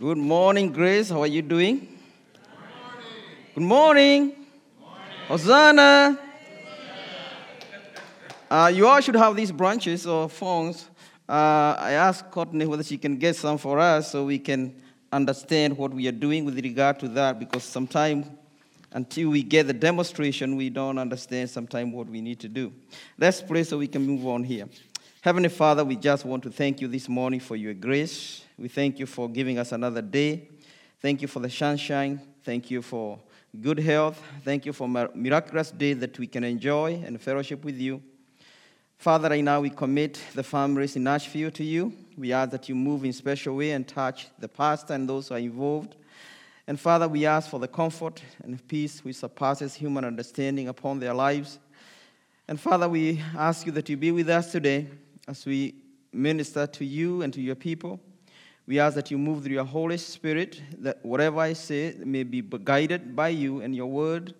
Good morning, Grace. How are you doing? Good morning. Good morning. Hosanna. You all should have these branches or phones. I asked Courtney whether she can get some for us so we can understand what we are doing with regard to that, because sometimes until we get the demonstration, we don't understand sometimes what we need to do. Let's pray so we can move on here. Heavenly Father, we just want to thank you this morning for your grace. We thank you for giving us another day. Thank you for the sunshine. Thank you for good health. Thank you for a miraculous day that we can enjoy and fellowship with you. Father, right now we commit the families in Nashville to you. We ask that you move in a special way and touch the pastor and those who are involved. And Father, we ask for the comfort and peace which surpasses human understanding upon their lives. And Father, we ask you that you be with us today. As we minister to you and to your people, we ask that you move through your Holy Spirit, that whatever I say may be guided by you and your word.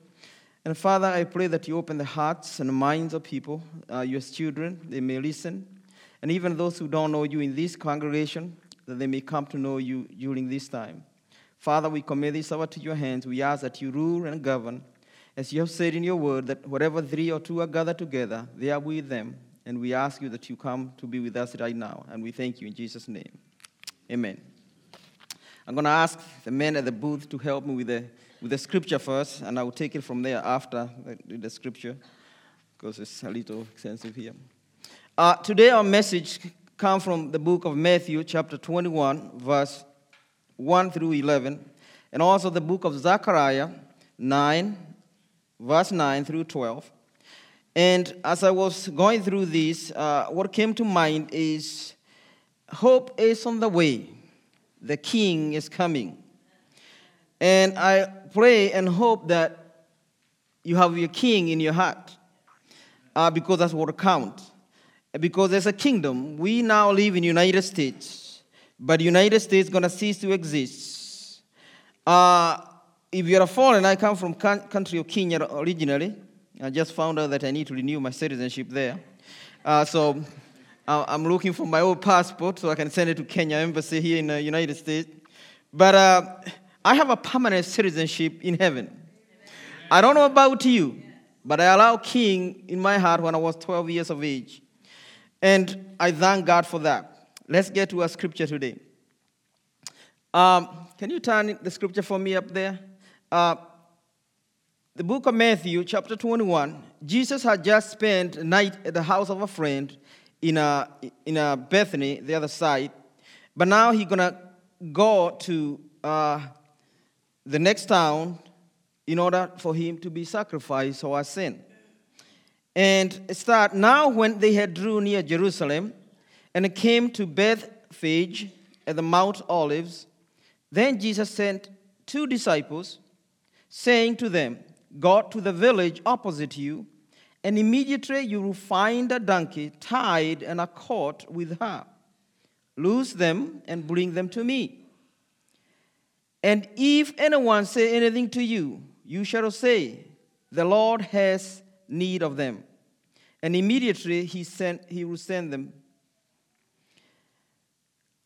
And Father, I pray that you open the hearts and minds of people, your children, they may listen. And even those who don't know you in this congregation, that they may come to know you during this time. Father, we commit this hour to your hands. We ask that you rule and govern. As you have said in your word, that whatever three or two are gathered together, they are with them. And we ask you that you come to be with us right now. And we thank you in Jesus' name. Amen. I'm going to ask the men at the booth to help me with the scripture first, and I will take it from there after the scripture, because it's a little extensive here. Today our message comes from the book of Matthew, chapter 21, verse 1 through 11, and also the book of Zechariah 9, verse 9 through 12. And as I was going through this, what came to mind is hope is on the way. The King is coming. And I pray and hope that you have your King in your heart, because that's what counts. Because there's a kingdom. We now live in the United States, but the United States is going to cease to exist. If you're a foreigner, I come from country of Kenya originally. I just found out that I need to renew my citizenship there. So I'm looking for my old passport so I can send it to Kenya Embassy here in the United States. But I have a permanent citizenship in heaven. Amen. I don't know about you, but I allow King in my heart when I was 12 years of age. And I thank God for that. Let's get to our scripture today. Can you turn the scripture for me up there? The book of Matthew, chapter 21, Jesus had just spent a night at the house of a friend in Bethany, the other side. But now he's going to go to the next town in order for him to be sacrificed for our sin. And start now when they had drew near Jerusalem and came to Bethphage at the Mount Olives, then Jesus sent two disciples, saying to them, "Go to the village opposite you, and immediately you will find a donkey tied and a colt with her. Loose them and bring them to me. And if anyone say anything to you, you shall say, 'The Lord has need of them.'" And immediately he will send them.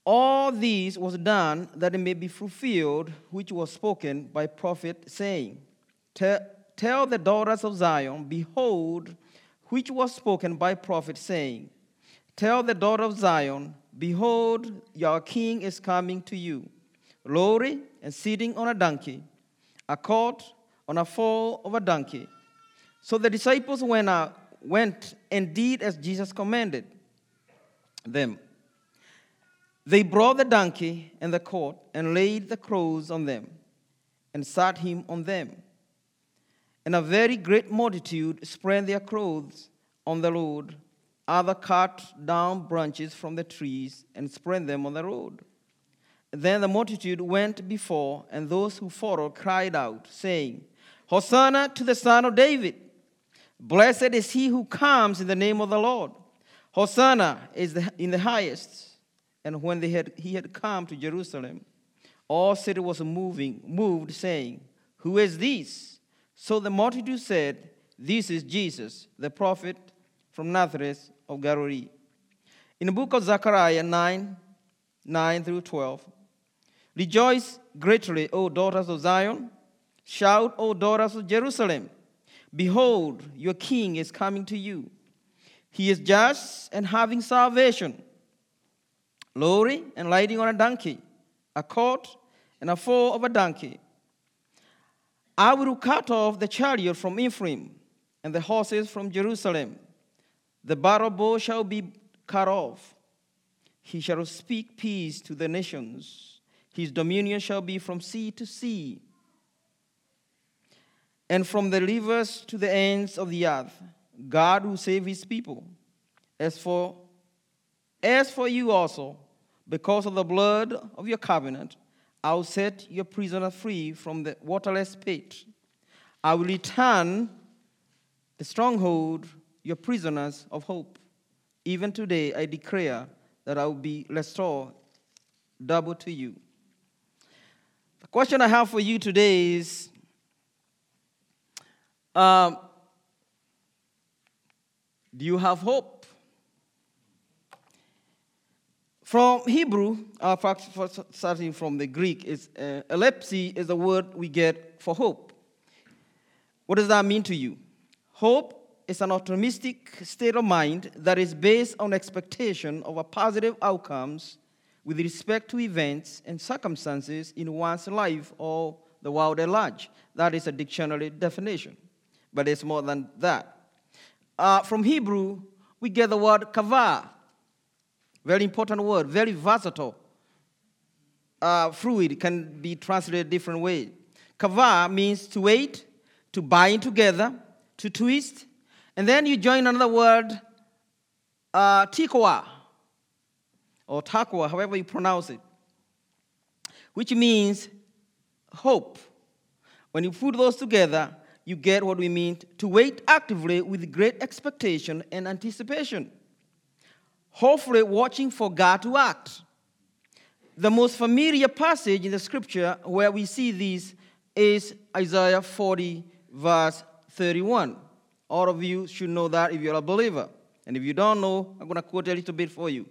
All this was done that it may be fulfilled, which was spoken by prophet, saying, "Tell the daughters of Zion, behold, which was spoken by prophet, saying, 'Tell the daughter of Zion, behold, your king is coming to you, lowly and sitting on a donkey, a colt on a foal of a donkey.'" So the disciples went and did as Jesus commanded them. They brought the donkey and the colt and laid the clothes on them and sat him on them. And a very great multitude spread their clothes on the road. Others cut down branches from the trees and spread them on the road. Then the multitude went before, and those who followed cried out, saying, "Hosanna to the Son of David! Blessed is he who comes in the name of the Lord! Hosanna is in the highest!" And when he had come to Jerusalem, all city was moved, saying, "Who is this?" So the multitude said, "This is Jesus, the prophet from Nazareth of Galilee." In the book of Zechariah 9, 9 through 12, Rejoice greatly, O daughters of Zion. Shout, O daughters of Jerusalem. Behold, your king is coming to you. He is just and having salvation, glory and riding on a donkey, a colt and a foal of a donkey. I will cut off the chariot from Ephraim and the horses from Jerusalem. The barrel bow shall be cut off. He shall speak peace to the nations. His dominion shall be from sea to sea, and from the rivers to the ends of the earth. God will save his people. As for you also, because of the blood of your covenant, I will set your prisoner free from the waterless pit. I will return the stronghold, your prisoners of hope. Even today I declare that I will be restored double to you. The question I have for you today is, do you have hope? From Hebrew, starting from the Greek, is elepsi is the word we get for hope. What does that mean to you? Hope is an optimistic state of mind that is based on expectation of a positive outcomes with respect to events and circumstances in one's life or the world at large. That is a dictionary definition, but it's more than that. From Hebrew, we get the word kavah. Very important word, very versatile. Fluid can be translated different ways. Kavah means to wait, to bind together, to twist. And then you join another word, tikwa, or takwa, however you pronounce it, which means hope. When you put those together, you get what we mean to wait actively with great expectation and anticipation, hopefully watching for God to act. The most familiar passage in the scripture where we see this is Isaiah 40, verse 31. All of you should know that if you're a believer. And if you don't know, I'm going to quote a little bit for you.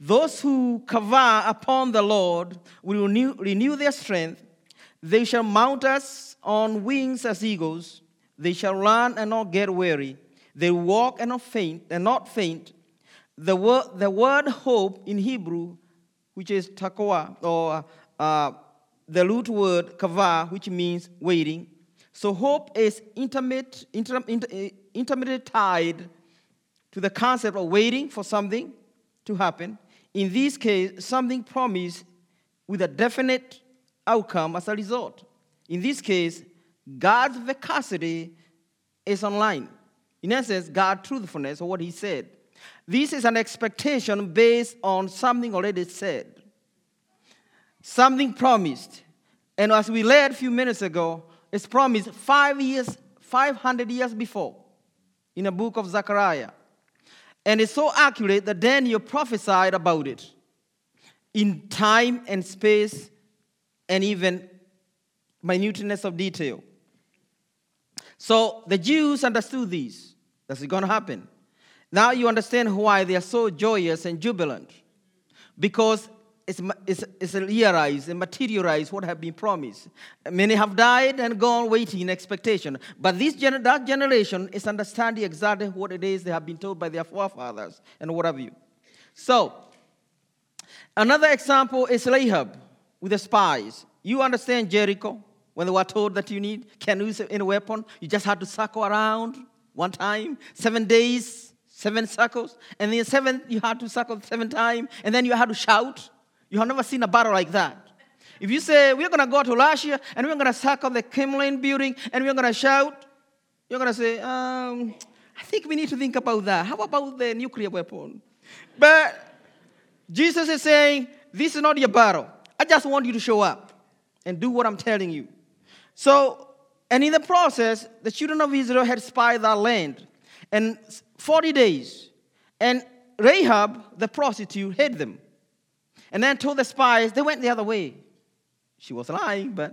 Those who cover upon the Lord will renew their strength. They shall mount us on wings as eagles. They shall run and not get weary. They walk and not faint. The word hope in Hebrew, which is takwa, or the root word kavah, which means waiting. So hope is intimately tied to the concept of waiting for something to happen. In this case, something promised with a definite outcome as a result. In this case, God's veracity is online. In essence, God's truthfulness of what he said. This is an expectation based on something already said, something promised. And as we read a few minutes ago, it's promised 500 years before in the book of Zechariah. And it's so accurate that Daniel prophesied about it in time and space and even minuteness of detail. So the Jews understood this. That's going to happen. Now you understand why they are so joyous and jubilant. Because it's realized and materialized what had been promised. Many have died and gone waiting in expectation. But that generation is understanding exactly what it is they have been told by their forefathers and what have you. So another example is Rahab with the spies. You understand Jericho, when they were told that you can use any weapon, you just had to circle around one time, 7 days, 7 circles, and then you had to circle 7 times, and then you had to shout. You have never seen a battle like that. If you say, we're going to go to Elisha, and we're going to circle the Kremlin building, and we're going to shout, you're going to say, I think we need to think about that. How about the nuclear weapon? But Jesus is saying, this is not your battle. I just want you to show up and do what I'm telling you. So, and in the process, the children of Israel had spied that land, and 40 days. And Rahab, the prostitute, hid them. And then told the spies, they went the other way. She was lying, but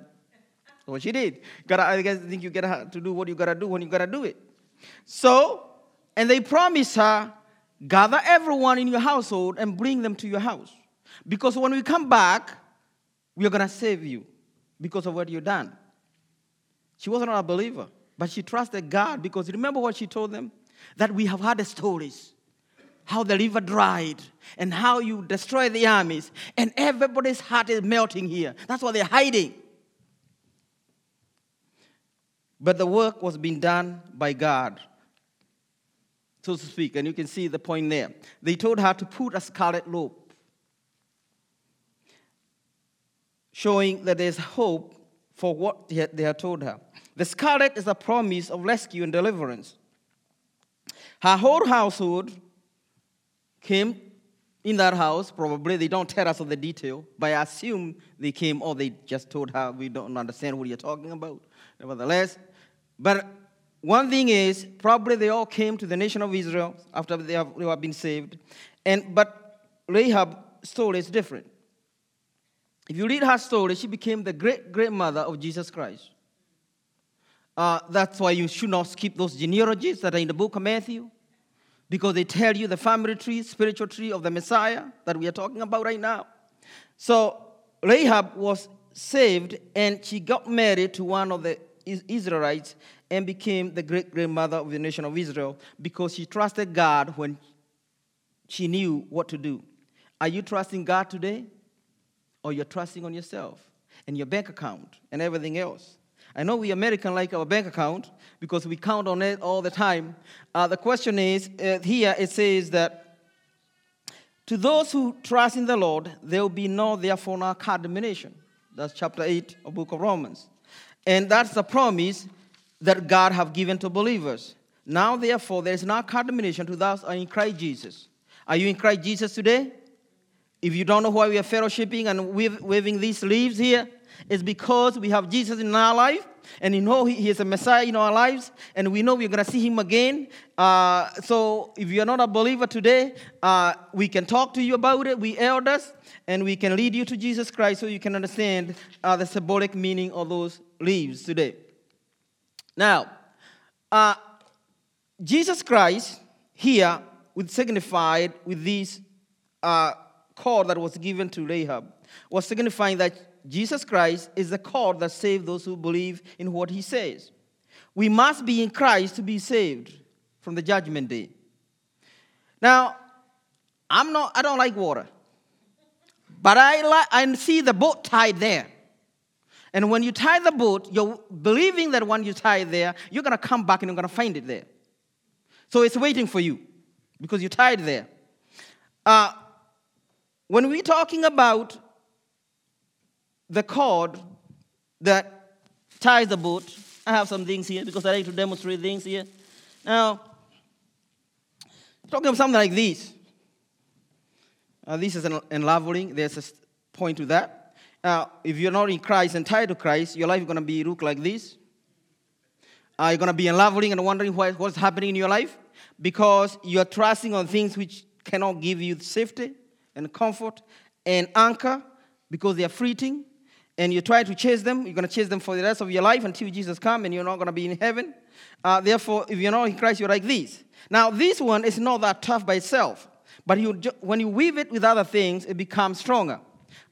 that's what she did. I guess think you got to do what you got to do when you got to do it. So, and they promised her, gather everyone in your household and bring them to your house. Because when we come back, We are going to save you because of what you've done. She wasn't a believer, but she trusted God because remember what she told them? That we have heard the stories, how the river dried and how you destroy the armies and everybody's heart is melting here. That's why they're hiding. But the work was being done by God, so to speak, and you can see the point there. They told her to put a scarlet rope, showing that there's hope for what they had told her. The scarlet is a promise of rescue and deliverance. Her whole household came in that house. Probably they don't tell us of the detail, but I assume they came, or they just told her, we don't understand what you're talking about. Nevertheless, but one thing is, probably they all came to the nation of Israel after they have been saved. But Rahab's story is different. If you read her story, she became the great-grandmother of Jesus Christ. That's why you should not skip those genealogies that are in the book of Matthew, because they tell you the family tree, spiritual tree of the Messiah that we are talking about right now. So Rahab was saved, and she got married to one of the Israelites and became the great-grandmother of the nation of Israel because she trusted God when she knew what to do. Are you trusting God today? Or you're trusting on yourself and your bank account and everything else? I know we Americans like our bank account because we count on it all the time. The question is, here it says that to those who trust in the Lord, there will be no therefore no condemnation. That's chapter 8 of the book of Romans. And that's the promise that God have given to believers. Now, therefore, there is no condemnation to those who are in Christ Jesus. Are you in Christ Jesus today? If you don't know why we are fellowshipping and waving these leaves here, it's because we have Jesus in our life, and you know he is a Messiah in our lives, and we know we're going to see him again. So if you're not a believer today, we can talk to you about it. We elders, and we can lead you to Jesus Christ so you can understand the symbolic meaning of those leaves today. Now, Jesus Christ here was signified with these cord that was given to Rahab, was signifying that Jesus Christ is the cord that saves those who believe in what he says. We must be in Christ to be saved from the judgment day. Now, I don't like water, but I see the boat tied there. And when you tie the boat, you're believing that when you tie it there, you're going to come back and you're going to find it there. So it's waiting for you because you tied there. When we're talking about the cord that ties the boat, I have some things here because I like to demonstrate things here. Now, talking about something like this. This is an unraveling. There's a point to that. If you're not in Christ and tied to Christ, your life is going to be look like this. You're going to be unraveling and wondering what's happening in your life because you're trusting on things which cannot give you safety and comfort and anchor because they are fleeting, and you try to chase them. You're going to chase them for the rest of your life until Jesus comes, and you're not going to be in heaven. Therefore, if you're not in Christ, you're like this. Now, this one is not that tough by itself, but when you weave it with other things, it becomes stronger.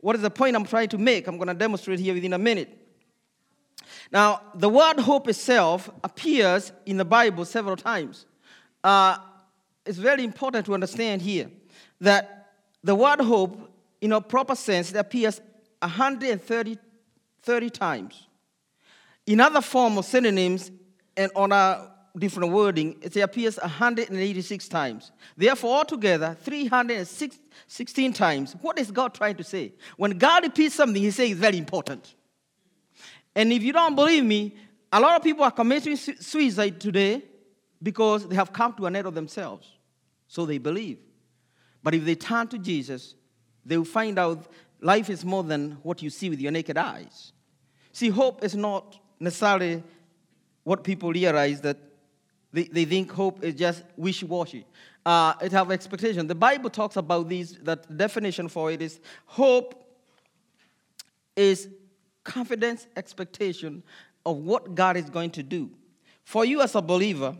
What is the point I'm trying to make? I'm going to demonstrate here within a minute. Now, the word hope itself appears in the Bible several times. It's very important to understand here that the word hope, in a proper sense, it appears 130 times. In other form of synonyms and on a different wording, it appears 186 times. Therefore, altogether, 316 times. What is God trying to say? When God repeats something, he says it's very important. And if you don't believe me, a lot of people are committing suicide today because they have come to an end of themselves. So they believe. But if they turn to Jesus, they will find out life is more than what you see with your naked eyes. See, hope is not necessarily what people realize that they think hope is just wishy-washy. It have expectation. The Bible talks about this, that the definition for it is hope is confidence, expectation of what God is going to do. For you as a believer,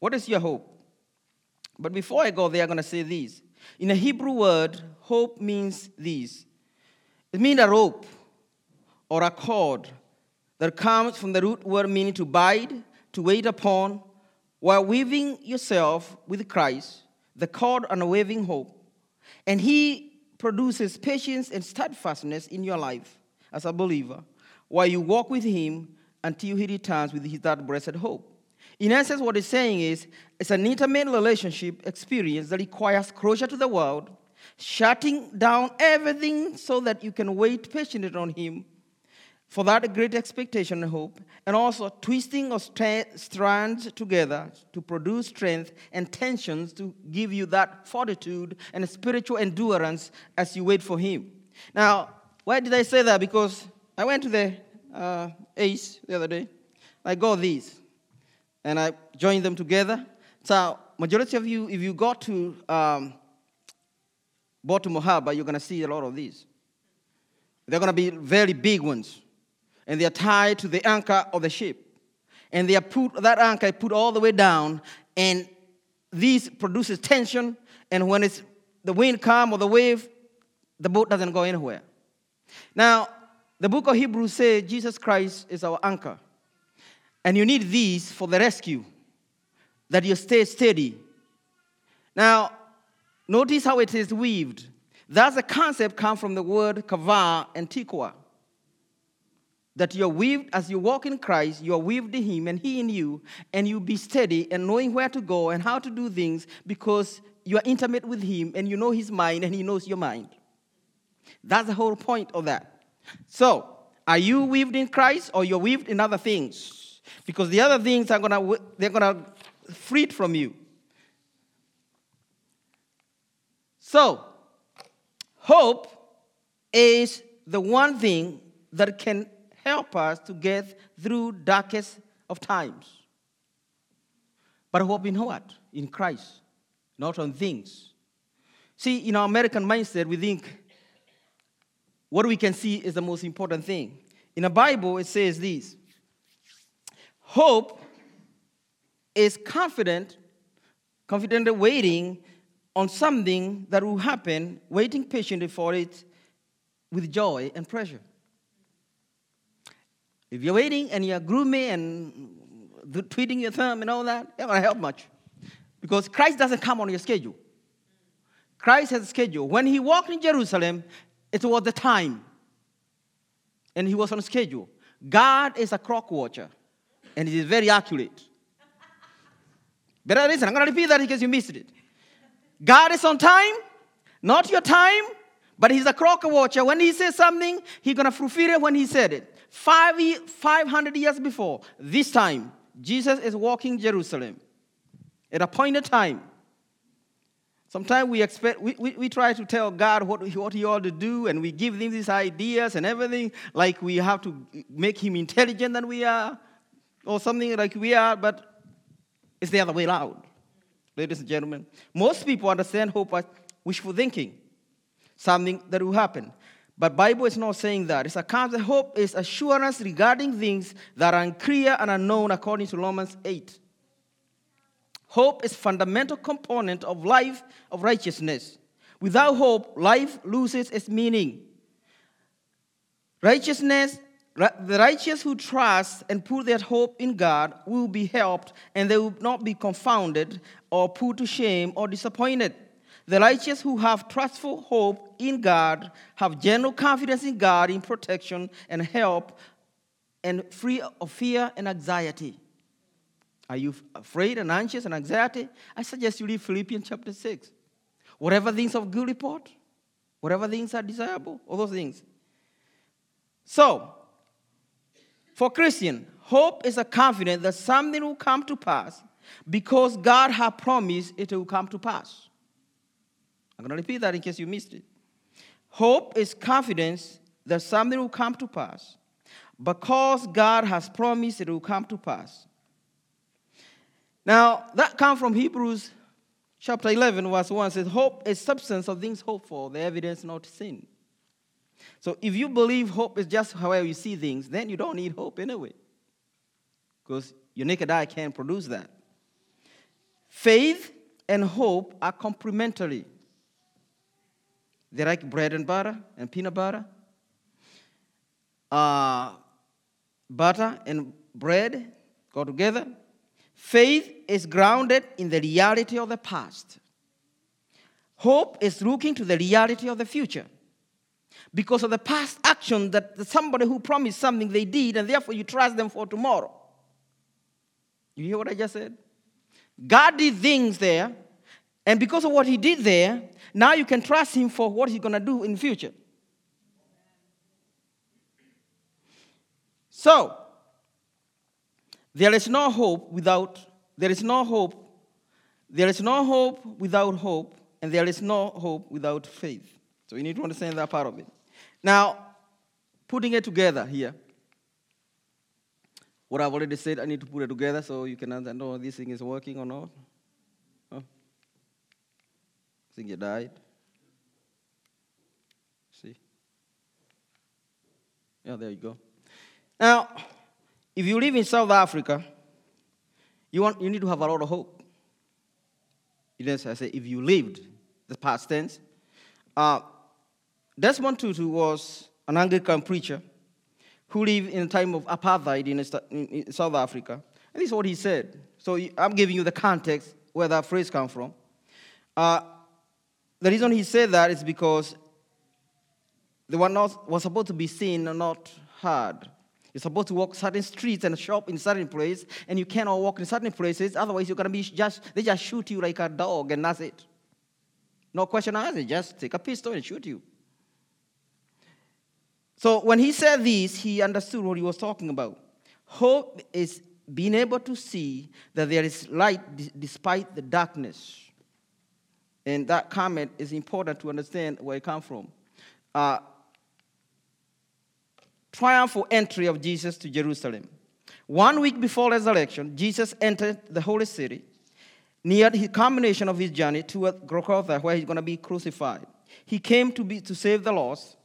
what is your hope? But before I go there, I'm going to say this. In a Hebrew word, hope means this. It means a rope or a cord that comes from the root word meaning to bind, to wait upon, while weaving yourself with Christ, the cord unwavering hope. And he produces patience and steadfastness in your life as a believer, while you walk with him until he returns with his that blessed hope. In essence, what he's saying is, it's an intimate relationship experience that requires closure to the world, shutting down everything so that you can wait patiently on him for that great expectation and hope, and also twisting of strands together to produce strength and tensions to give you that fortitude and spiritual endurance as you wait for him. Now, why did I say that? Because I went to the ACE the other day. I got these, and I joined them together. So majority of you, if you go to Baltimore Harbor, you're going to see a lot of these. They're going to be very big ones. And they are tied to the anchor of the ship. And they are put all the way down. And these produces tension. And when it's the wind comes or the wave, the boat doesn't go anywhere. Now, the book of Hebrews says Jesus Christ is our anchor. And you need these for the rescue, that you stay steady. Now, notice how it is weaved. That's the concept comes from the word kavah and tikwa. That you are weaved as you walk in Christ, you are weaved in him and he in you, and you be steady and knowing where to go and how to do things because you are intimate with him and you know his mind and he knows your mind. That's the whole point of that. So, are you weaved in Christ or you're weaved in other things? Because the other things are they're gonna free it from you. So, hope is the one thing that can help us to get through darkest of times. But hope in what? In Christ, not on things. See, in our American mindset, we think what we can see is the most important thing. In the Bible, it says this: hope is confidently waiting on something that will happen, waiting patiently for it with joy and pleasure. If you're waiting and you're gloomy and twiddling your thumb and all that, you're not going to help much. Because Christ doesn't come on your schedule. Christ has a schedule. When he walked in Jerusalem, it was the time. And he was on schedule. God is a clock watcher. And he is very accurate. Better listen, I'm going to repeat that in case you missed it. God is on time, not your time, but he's a clock watcher. When he says something, he's going to fulfill it when he said it. 500 years before, this time, Jesus is walking Jerusalem at a point in time. Sometimes we try to tell God what he ought to do, and we give him these ideas and everything, like we have to make him intelligent than we are, or something like we are, but it's the other way around. Ladies and gentlemen, most people understand hope as wishful thinking, something that will happen. But Bible is not saying that. It's a concept. Hope is assurance regarding things that are unclear and unknown according to Romans 8. Hope is a fundamental component of life of righteousness. Without hope, life loses its meaning. The righteous who trust and put their hope in God will be helped, and they will not be confounded or put to shame or disappointed. The righteous who have trustful hope in God have general confidence in God, in protection and help, and free of fear and anxiety. Are you afraid and anxious and anxiety? I suggest you read Philippians chapter 6. Whatever things of good report, whatever things are desirable, all those things. So, for Christian, hope is a confidence that something will come to pass because God has promised it will come to pass. I'm going to repeat that in case you missed it. Hope is confidence that something will come to pass because God has promised it will come to pass. Now, that comes from Hebrews chapter 11, verse 1. It says, hope is substance of things hoped for, the evidence not seen. So if you believe hope is just how you see things, then you don't need hope anyway, because your naked eye can't produce that. Faith and hope are complementary. They're like bread and butter and peanut butter. butter and bread go together. Faith is grounded in the reality of the past. Hope is looking to the reality of the future. Because of the past action that somebody who promised something they did, and therefore you trust them for tomorrow. You hear what I just said? God did things there, and because of what he did there, now you can trust him for what he's going to do in the future. So, there is no hope without hope, and there is no hope without faith. So you need to understand that part of it. Now, putting it together here, what I've already said, I need to put it together so you can know this thing is working or not. Huh? I think it died. See? Yeah, there you go. Now, if you live in South Africa, you need to have a lot of hope. I say, if you lived, the past tense. Desmond Tutu was an Anglican preacher who lived in a time of apartheid in South Africa. And this is what he said. So I'm giving you the context where that phrase comes from. The reason he said that is because they were supposed to be seen and not heard. You're supposed to walk certain streets and shop in certain places, and you cannot walk in certain places. Otherwise, you're going to be they just shoot you like a dog, and that's it. No question asked. They just take a pistol and shoot you. So when he said this, he understood what he was talking about. Hope is being able to see that there is light despite the darkness. And that comment is important to understand where it comes from. Triumphal entry of Jesus to Jerusalem. 1 week before resurrection, Jesus entered the holy city near the culmination of his journey toward Golgotha, where he's going to be crucified. He came to save the lost.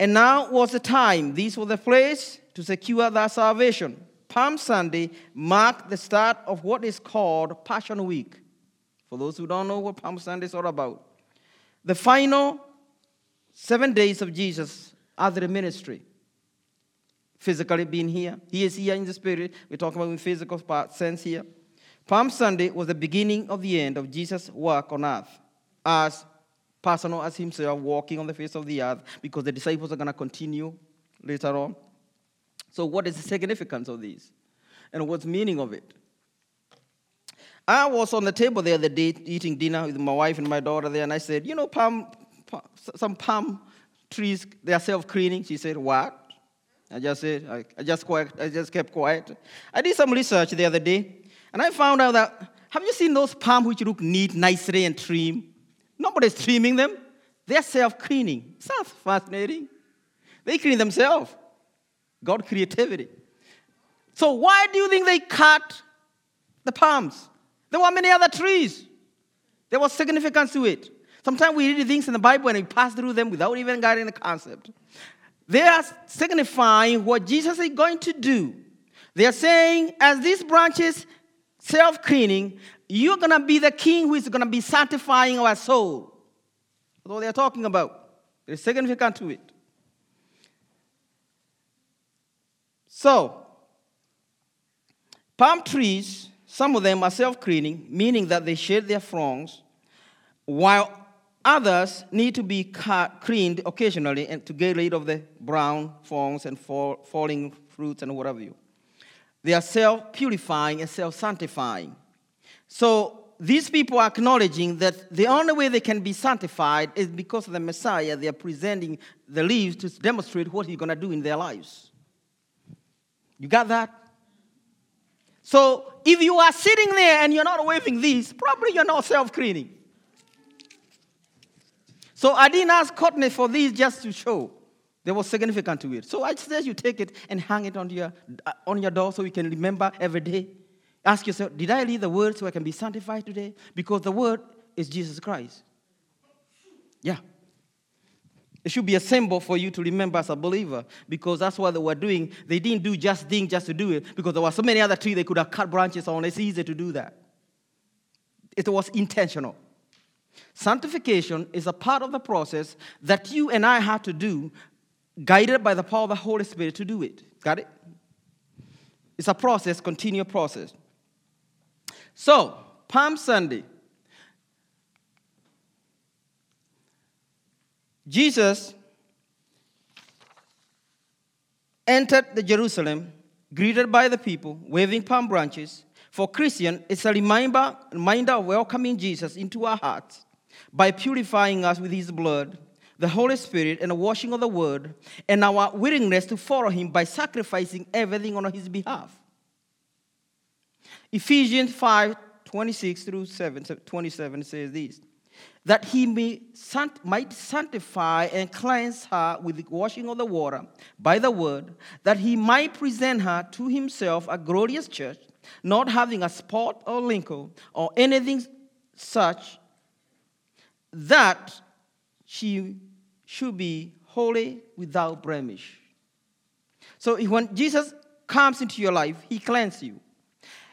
And now was the time. This was the place to secure their salvation. Palm Sunday marked the start of what is called Passion Week. For those who don't know what Palm Sunday is all about. The final 7 days of Jesus as the ministry. Physically being here. He is here in the spirit. We're talking about in physical sense here. Palm Sunday was the beginning of the end of Jesus' work on earth, as personal as himself, walking on the face of the earth, because the disciples are going to continue later on. So what is the significance of this? And what's the meaning of it? I was on the table the other day eating dinner with my wife and my daughter there, and I said, you know, some palm trees, they are self-cleaning. She said, what? I just said, I just kept quiet. I did some research the other day, and I found out that, have you seen those palms which look neat, nicely, and trim? Nobody's trimming them. They're self-cleaning. Sounds fascinating. They clean themselves. God creativity. So why do you think they cut the palms? There were many other trees. There was significance to it. Sometimes we read things in the Bible and we pass through them without even getting the concept. They are signifying what Jesus is going to do. They are saying, as these branches self-cleaning, you're going to be the king who is going to be sanctifying our soul. That's what they are talking about. There's significance to it. So, palm trees, some of them are self-cleaning, meaning that they shed their fronds, while others need to be cleaned occasionally and to get rid of the brown thorns and falling fruits and whatever you. They are self-purifying and self-sanctifying. So these people are acknowledging that the only way they can be sanctified is because of the Messiah. They are presenting the leaves to demonstrate what he's going to do in their lives. You got that? So if you are sitting there and you're not waving these, probably you're not self-cleaning. So I didn't ask Courtney for these just to show. There was significance to it. So I suggest you take it and hang it on your door so you can remember every day. Ask yourself, did I read the word so I can be sanctified today? Because the word is Jesus Christ. Yeah. It should be a symbol for you to remember as a believer, because that's what they were doing. They didn't do just things just to do it, because there were so many other trees they could have cut branches on. It's easy to do that. It was intentional. Sanctification is a part of the process that you and I have to do guided by the power of the Holy Spirit to do it. Got it? It's a process, continual process. So, Palm Sunday, Jesus entered the Jerusalem, greeted by the people, waving palm branches. For Christian, it's a reminder of welcoming Jesus into our hearts by purifying us with his blood, the Holy Spirit, and the washing of the word, and our willingness to follow him by sacrificing everything on his behalf. Ephesians 5:26 through 27 says this, that he might sanctify and cleanse her with the washing of the water by the word, that he might present her to himself a glorious church, not having a spot or wrinkle or anything such, that she should be holy without blemish. So when Jesus comes into your life, he cleanses you.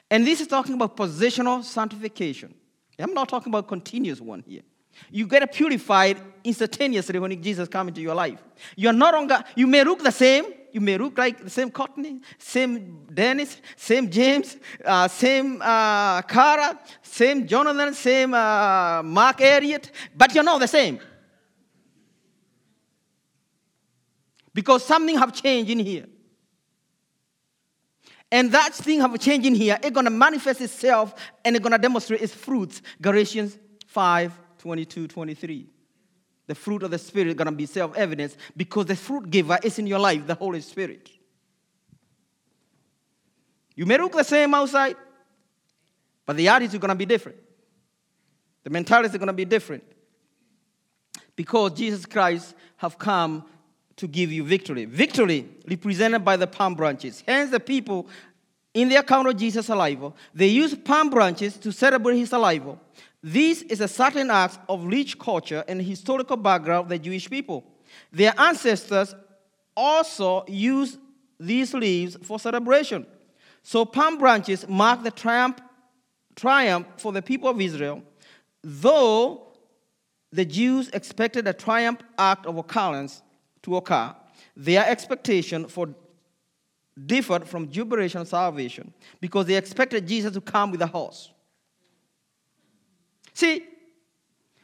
And this is talking about positional sanctification. I'm not talking about continuous one here. You get purified instantaneously when Jesus comes into your life. You are no longer, you may look the same. You may look like the same Courtney, same Dennis, same James, same Cara, same Jonathan, same Mark Elliott, but you're not the same. Because something have changed in here. And that thing have changed in here. It's going to manifest itself and it's going to demonstrate its fruits. Galatians 5:22-23. The fruit of the Spirit is going to be self-evident because the fruit giver is in your life, the Holy Spirit. You may look the same outside, but the attitude is going to be different. The mentality is going to be different because Jesus Christ have come to give you victory. Victory represented by the palm branches. Hence the people, in the account of Jesus' arrival, they used palm branches to celebrate his arrival. This is a certain act of rich culture and historical background of the Jewish people. Their ancestors also used these leaves for celebration. So palm branches mark the triumph for the people of Israel, though the Jews expected a triumph act of occurrence to occur. Their expectation differed from jubilation of salvation because they expected Jesus to come with a horse. See,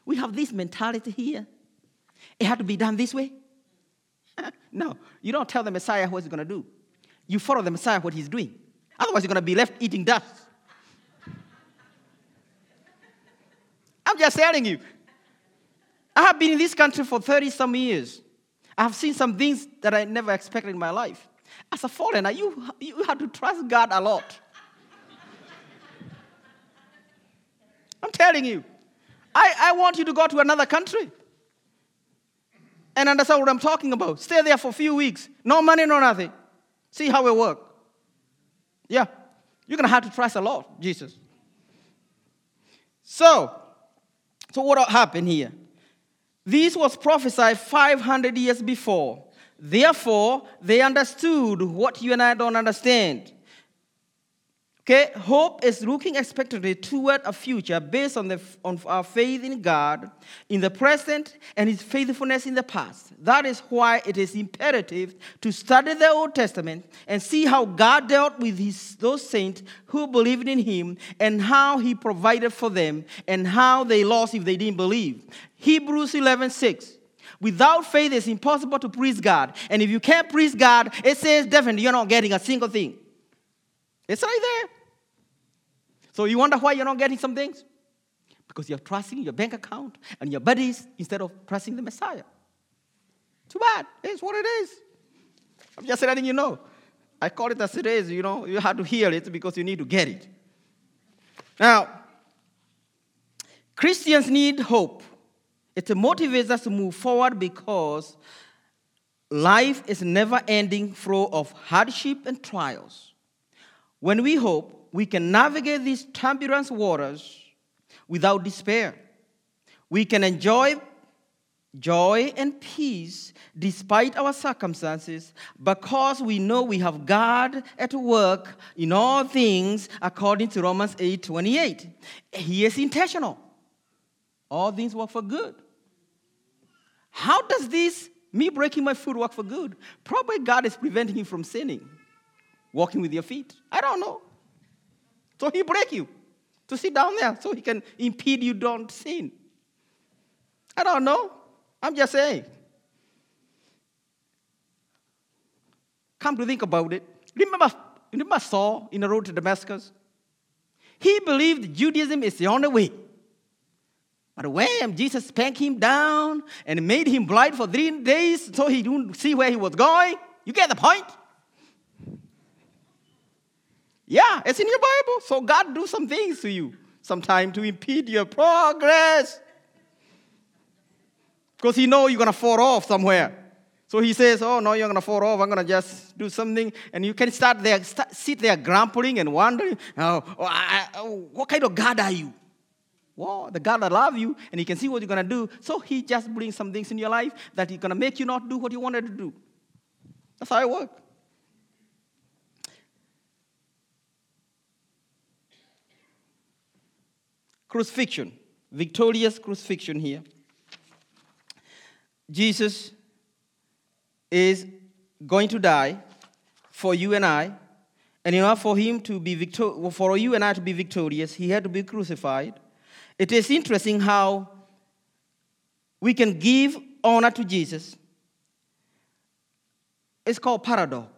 we have this mentality here. It had to be done this way. No, you don't tell the Messiah what he's going to do. You follow the Messiah what he's doing. Otherwise, you're going to be left eating dust. I'm just telling you. I have been in this country for 30-some years. I have seen some things that I never expected in my life. As a foreigner, you have to trust God a lot. I'm telling you, I want you to go to another country and understand what I'm talking about. Stay there for a few weeks. No money, no nothing. See how it works. Yeah. You're going to have to trust a lot, Jesus. So what happened here? This was prophesied 500 years before. Therefore, they understood what you and I don't understand. Okay, hope is looking expectantly toward a future based on our faith in God, in the present, and his faithfulness in the past. That is why it is imperative to study the Old Testament and see how God dealt with those saints who believed in him and how he provided for them and how they lost if they didn't believe. Hebrews 11:6. Without faith, it's impossible to please God. And if you can't please God, it says definitely you're not getting a single thing. It's right there. So you wonder why you're not getting some things? Because you're trusting your bank account and your buddies instead of trusting the Messiah. Too bad. It's what it is. I'm just letting you know. I call it as it is, you know. You have to hear it because you need to get it. Now, Christians need hope. It motivates us to move forward because life is a never-ending flow of hardship and trials. When we hope, we can navigate these turbulent waters without despair. We can enjoy joy and peace despite our circumstances because we know we have God at work in all things according to Romans 8:28. He is intentional. All things work for good. How does this Me breaking my foot work for good. Probably God is preventing you from sinning, walking with your feet. I don't know. So he break you to sit down there so he can impede you don't sin. I don't know. I'm just saying. Come to think about it. Remember Saul in the road to Damascus? He believed Judaism is the only way. But when Jesus spanked him down and made him blind for 3 days so he didn't see where he was going, you get the point? Yeah, it's in your Bible. So God do some things to you sometimes to impede your progress. Because he knows you're going to fall off somewhere. So he says, oh, no, you're going to fall off. I'm going to just do something. And you can sit there grumbling and wondering, what kind of God are you? Well, the God that loves you, and he can see what you're going to do. So he just brings some things in your life that he's going to make you not do what you wanted to do. That's how it works. Crucifixion. Victorious crucifixion here. Jesus is going to die for you and I, and in order for him to be for you and I to be victorious, he had to be crucified. It is interesting how we can give honor to Jesus. It's called paradox.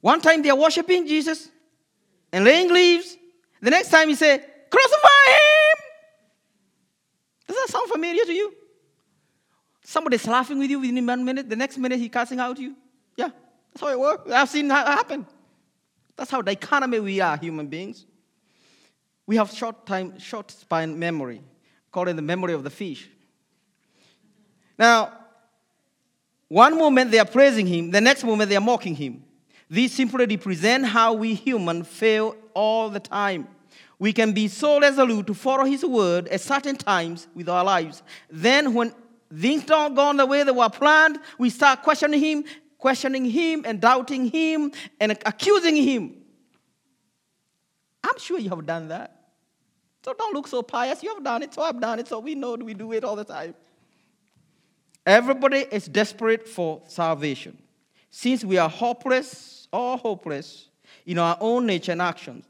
One time they are worshiping Jesus and laying leaves. The next time he said, "Crucify him!" Does that sound familiar to you? Somebody's laughing with you within 1 minute. The next minute, he's cursing out you. Yeah, that's how it works. I've seen that happen. That's how dichotomy we are, human beings. We have short-span memory, called it the memory of the fish. Now, one moment they are praising him. The next moment they are mocking him. These simply represent how we humans fail all the time. We can be so resolute to follow his word at certain times with our lives. Then when things don't go the way they were planned, we start questioning him and doubting him and accusing him. I'm sure you have done that. So don't look so pious. You have done it, so I've done it, so we know we do it all the time. Everybody is desperate for salvation. Since we are hopeless in our own nature and actions,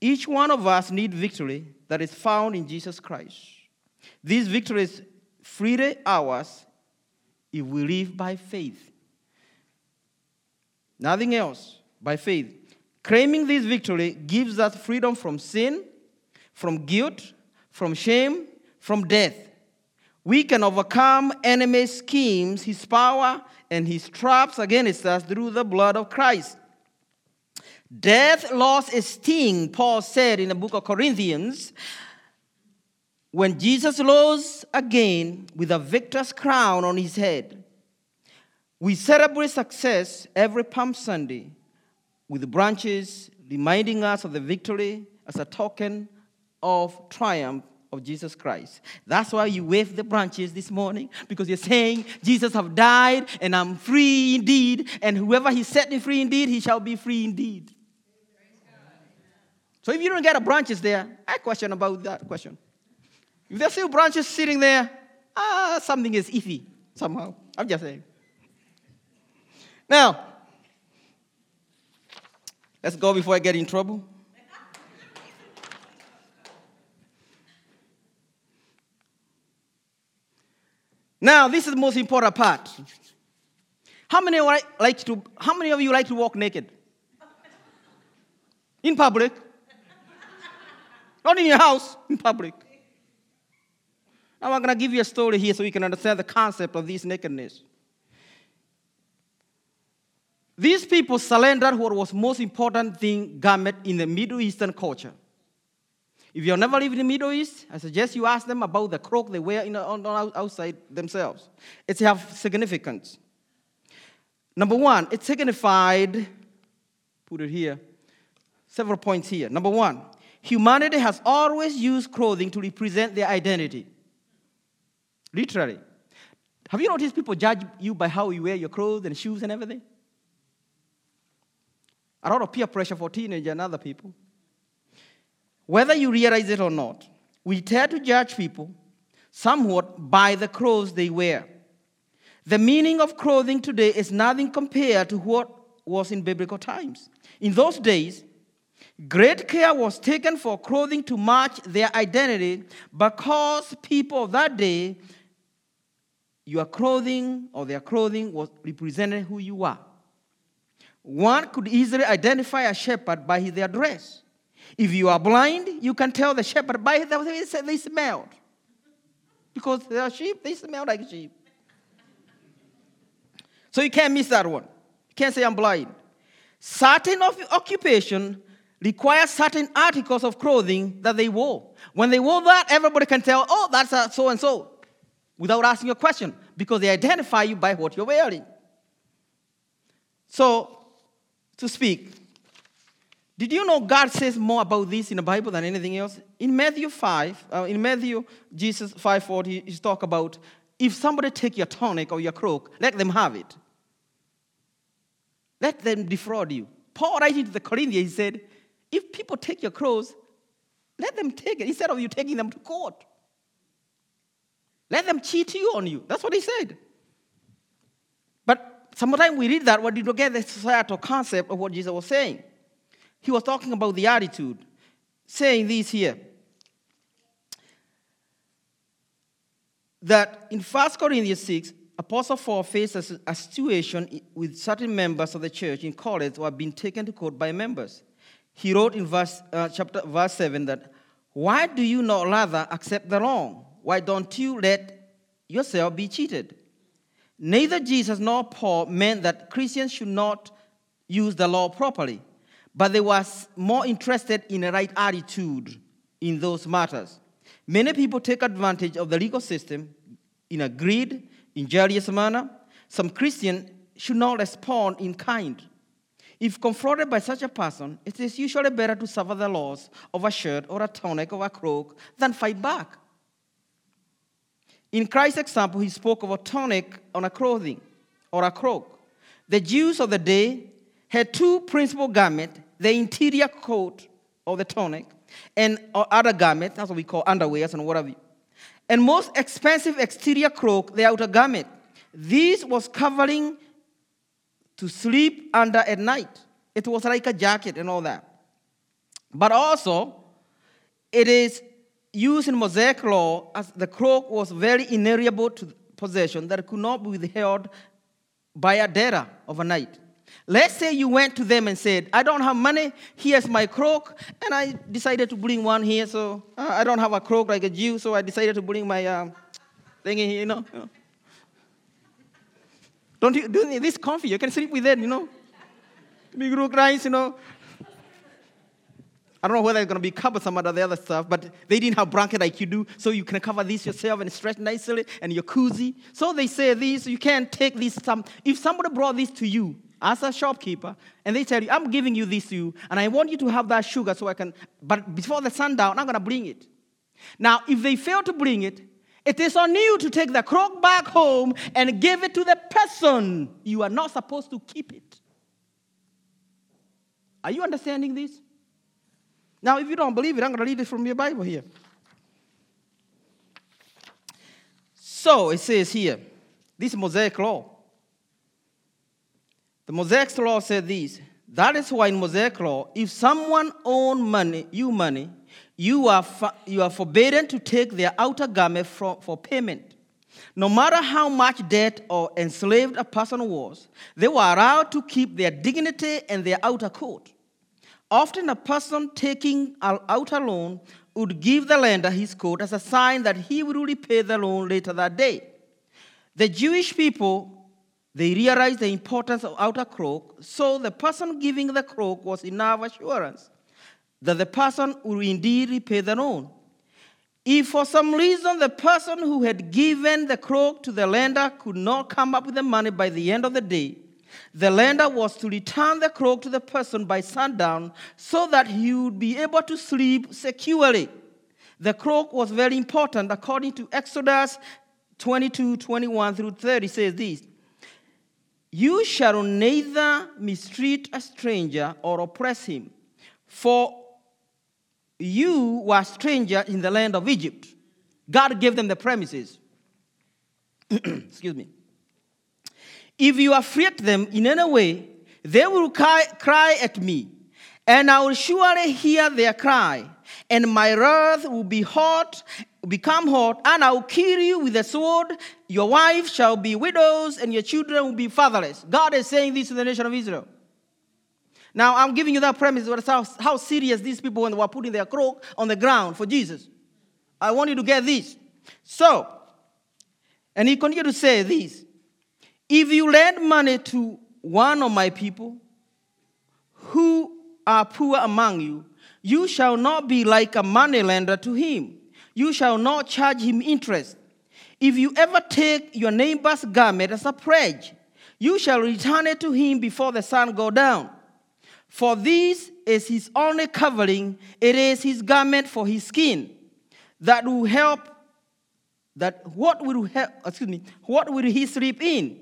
each one of us needs victory that is found in Jesus Christ. These victories freely ours if we live by faith. Nothing else, by faith. Claiming this victory gives us freedom from sin, from guilt, from shame, from death. We can overcome enemy schemes, his power, and his traps against us through the blood of Christ. Death lost its sting, Paul said in the book of Corinthians. When Jesus rose again with a victor's crown on his head, we celebrate success every Palm Sunday with branches reminding us of the victory as a token of triumph of Jesus Christ. That's why you wave the branches this morning, because you're saying, Jesus have died and I'm free indeed, and whoever he set me free indeed, he shall be free indeed. So if you don't get a branches there, I question about that question. If there's still branches sitting there, something is iffy somehow. I'm just saying. Now, let's go before I get in trouble. Now, this is the most important part. How many of you like to walk naked? In public. Not in your house, in public. Now, I'm going to give you a story here so you can understand the concept of this nakedness. These people surrendered what was most important thing garment in the Middle Eastern culture. If you have never lived in the Middle East, I suggest you ask them about the cloak they wear outside themselves. It has significance. Number one, it signified, put it here, several points here. Number one, humanity has always used clothing to represent their identity. Literally. Have you noticed people judge you by how you wear your clothes and shoes and everything? A lot of peer pressure for teenagers and other people. Whether you realize it or not, we tend to judge people somewhat by the clothes they wear. The meaning of clothing today is nothing compared to what was in biblical times. In those days, great care was taken for clothing to match their identity, because people of that day, your clothing or their clothing was represented who you are. One could easily identify a shepherd by their dress. If you are blind, you can tell the shepherd by the way they smelled. Because they are sheep, they smell like sheep. So you can't miss that one. You can't say I'm blind. Certain occupation requires certain articles of clothing that they wore. When they wore that, everybody can tell, oh, that's a so-and-so, without asking a question, because they identify you by what you're wearing. So, to speak, did you know God says more about this in the Bible than anything else? In Matthew, Jesus 5:40, he talks about, if somebody take your tunic or your cloak, let them have it. Let them defraud you. Paul writing to the Corinthians, he said, if people take your clothes, let them take it instead of you taking them to court. Let them cheat you on you. That's what he said. But sometimes we read that, we don't get the societal concept of what Jesus was saying. He was talking about the attitude, saying this here, that in 1 Corinthians 6, Apostle Paul faces a situation with certain members of the church in Corinth who have been taken to court by members. He wrote in verse 7 that, why do you not rather accept the wrong? Why don't you let yourself be cheated? Neither Jesus nor Paul meant that Christians should not use the law properly, but they were more interested in a right attitude in those matters. Many people take advantage of the legal system in a greed, injurious manner. Some Christians should not respond in kind. If confronted by such a person, it is usually better to suffer the loss of a shirt or a tunic or a cloak than fight back. In Christ's example, he spoke of a tunic on a clothing or a cloak. The Jews of the day had two principal garments, the interior coat of the tunic and other garment, that's what we call underwears and whatever, and most expensive exterior cloak, the outer garment. This was covering to sleep under at night. It was like a jacket and all that. But also, it is used in Mosaic law as the cloak was very inalienable to possession that could not be withheld by a debtor overnight. Let's say you went to them and said, I don't have money, here's my cloak, and I decided to bring one here, so I don't have a cloak like a Jew, so I decided to bring my thing in here, you know. Don't you do this comfy, you can sleep with it, you know. Big rook rice, you know. I don't know whether it's going to be covered some of the other stuff, but they didn't have blanket like you do, so you can cover this yourself and stretch nicely, and your koozie. So they say this, you can't take this. If somebody brought this to you, as a shopkeeper, and they tell you, I'm giving you this to you, and I want you to have that sugar so I can, but before the sundown, I'm going to bring it. Now, if they fail to bring it, it is on you to take the cloak back home and give it to the person. You are not supposed to keep it. Are you understanding this? Now, if you don't believe it, I'm going to read it from your Bible here. So, it says here, this Mosaic law. The Mosaic law said this, that is why in Mosaic law, if someone owed money, you are forbidden to take their outer garment for payment. No matter how much debt or enslaved a person was, they were allowed to keep their dignity and their outer coat. Often a person taking an outer loan would give the lender his coat as a sign that he would repay the loan later that day. The Jewish people, they realized the importance of outer cloak, so the person giving the cloak was enough assurance that the person would indeed repay the loan. If for some reason the person who had given the cloak to the lender could not come up with the money by the end of the day, the lender was to return the cloak to the person by sundown so that he would be able to sleep securely. The cloak was very important. According to Exodus 22:21-30 says this, you shall neither mistreat a stranger or oppress him, for you were a stranger in the land of Egypt. God gave them the premises. Excuse me. If you afflict them in any way, they will cry at me, and I will surely hear their cry, and my wrath will become hot, and I will kill you with a sword. Your wife shall be widows, and your children will be fatherless. God is saying this to the nation of Israel. Now, I'm giving you that premise of how serious these people when they were putting their cloak on the ground for Jesus. I want you to get this. So, and he continued to say this. If you lend money to one of my people who are poor among you, you shall not be like a money lender to him. You shall not charge him interest. If you ever take your neighbor's garment as a pledge, you shall return it to him before the sun go down. For this is his only covering. It is his garment for his skin. What will he sleep in?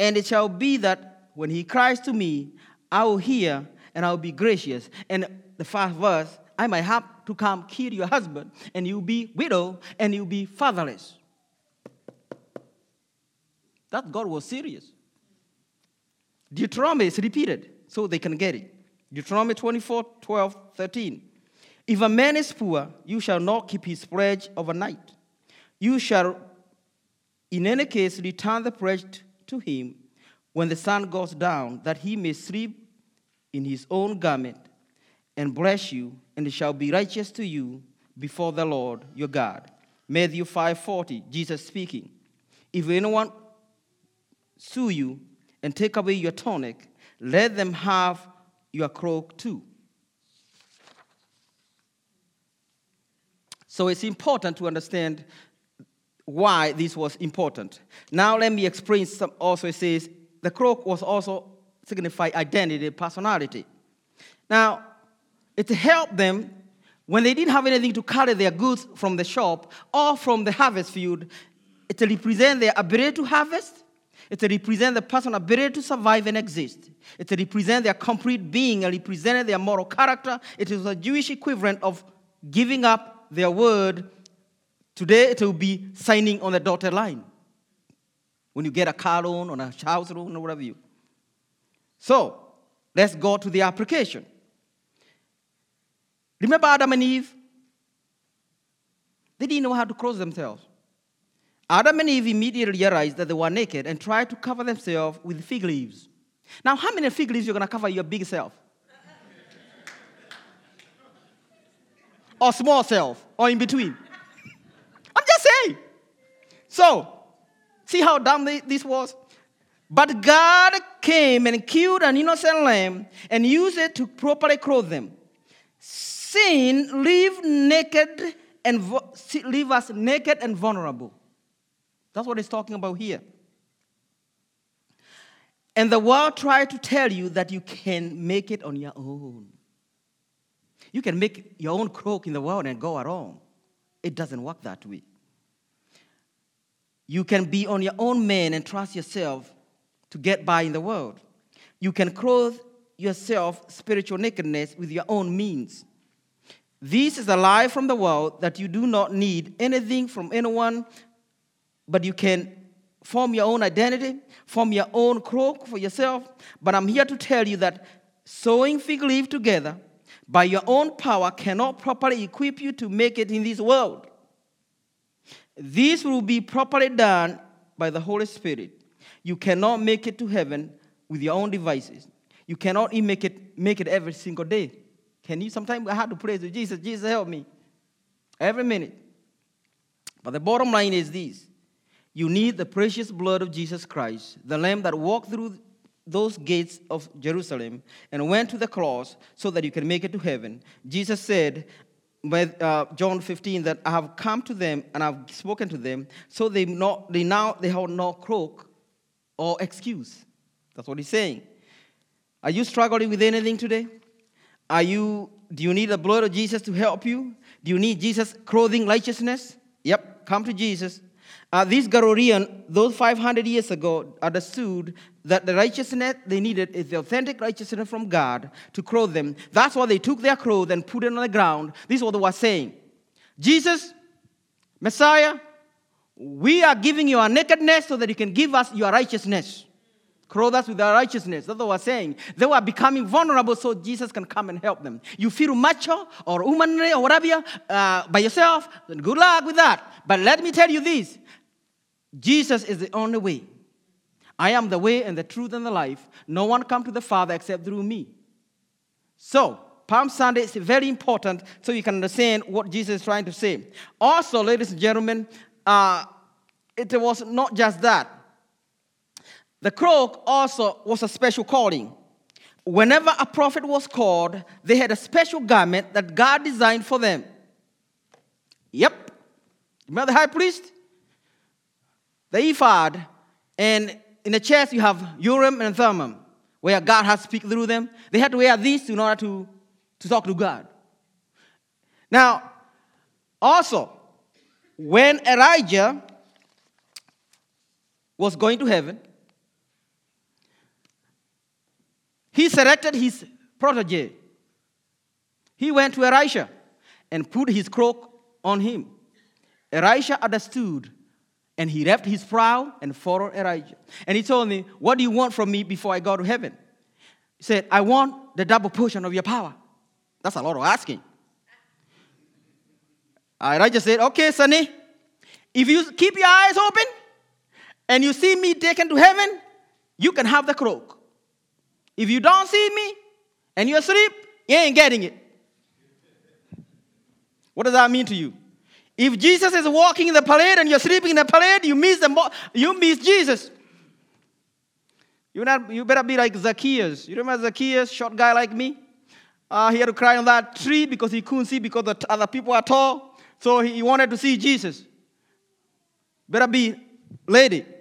And it shall be that when he cries to me, I will hear and I will be gracious. And the first verse, I might have to come kill your husband, and you'll be widow, and you'll be fatherless. That God was serious. Deuteronomy is repeated, so they can get it. Deuteronomy 24, 12, 13. If a man is poor, you shall not keep his pledge overnight. You shall, in any case, return the pledge to him when the sun goes down, that he may sleep in his own garment and bless you, and it shall be righteous to you before the Lord your God. Matthew 5:40, Jesus speaking. If anyone sue you and take away your tunic, let them have your cloak too. So it's important to understand why this was important. Now let me explain some. Also it says the cloak was also signified identity, personality. Now it helped them when they didn't have anything to carry their goods from the shop or from the harvest field. It represents their ability to harvest. It represents the person's ability to survive and exist. It represents their complete being. It represented their moral character. It is a Jewish equivalent of giving up their word. Today, it will be signing on the dotted line when you get a car loan or a house loan or whatever you. So, let's go to the application. Remember Adam and Eve? They didn't know how to clothe themselves. Adam and Eve immediately realized that they were naked and tried to cover themselves with fig leaves. Now, how many fig leaves are you going to cover your big self? Or small self? Or in between? So, see how dumb this was? But God came and killed an innocent lamb and used it to properly clothe them. Sin leave us naked and vulnerable. That's what he's talking about here. And the world tried to tell you that you can make it on your own. You can make your own cloak in the world and go around. It doesn't work that way. You can be on your own man and trust yourself to get by in the world. You can clothe yourself spiritual nakedness with your own means. This is a lie from the world that you do not need anything from anyone, but you can form your own identity, form your own cloak for yourself. But I'm here to tell you that sewing fig leaves together by your own power cannot properly equip you to make it in this world. This will be properly done by the Holy Spirit. You cannot make it to heaven with your own devices. You cannot make it every single day. Can you? Sometimes I had to pray to Jesus. Jesus, help me. Every minute. But the bottom line is this. You need the precious blood of Jesus Christ, the Lamb that walked through those gates of Jerusalem and went to the cross so that you can make it to heaven. Jesus said, John 15, that I have come to them and I've spoken to them, so they have no cloak or excuse. That's what he's saying. Are you struggling with anything today? Do you need the blood of Jesus to help you? Do you need Jesus clothing righteousness? Yep, come to Jesus. These Galileans, those 500 years ago, understood that the righteousness they needed is the authentic righteousness from God to clothe them. That's why they took their clothes and put it on the ground. This is what they were saying. Jesus, Messiah, we are giving you our nakedness so that you can give us your righteousness. Clothe us with our righteousness. That's what we're saying. They were becoming vulnerable so Jesus can come and help them. You feel macho or womanly or whatever by yourself, then good luck with that. But let me tell you this. Jesus is the only way. I am the way and the truth and the life. No one comes to the Father except through me. So, Palm Sunday is very important so you can understand what Jesus is trying to say. Also, ladies and gentlemen, it was not just that. The cloak also was a special calling. Whenever a prophet was called, they had a special garment that God designed for them. Yep. Remember the high priest? The ephod. And in the chest, you have Urim and Thummim, where God has to speak through them. They had to wear this in order to talk to God. Now, also, when Elijah was going to heaven, he selected his protege. He went to Elisha and put his cloak on him. Elisha understood, and he left his prow and followed Elijah. And he told me, what do you want from me before I go to heaven? He said, I want the double portion of your power. That's a lot of asking. Elijah said, okay, Sonny, if you keep your eyes open and you see me taken to heaven, you can have the cloak. If you don't see me and you're asleep, you ain't getting it. What does that mean to you? If Jesus is walking in the parade and you're sleeping in the parade, you miss Jesus. You better be like Zacchaeus. You remember Zacchaeus, short guy like me? He had to cry on that tree because he couldn't see because the other people are tall. So he wanted to see Jesus. Better be lady.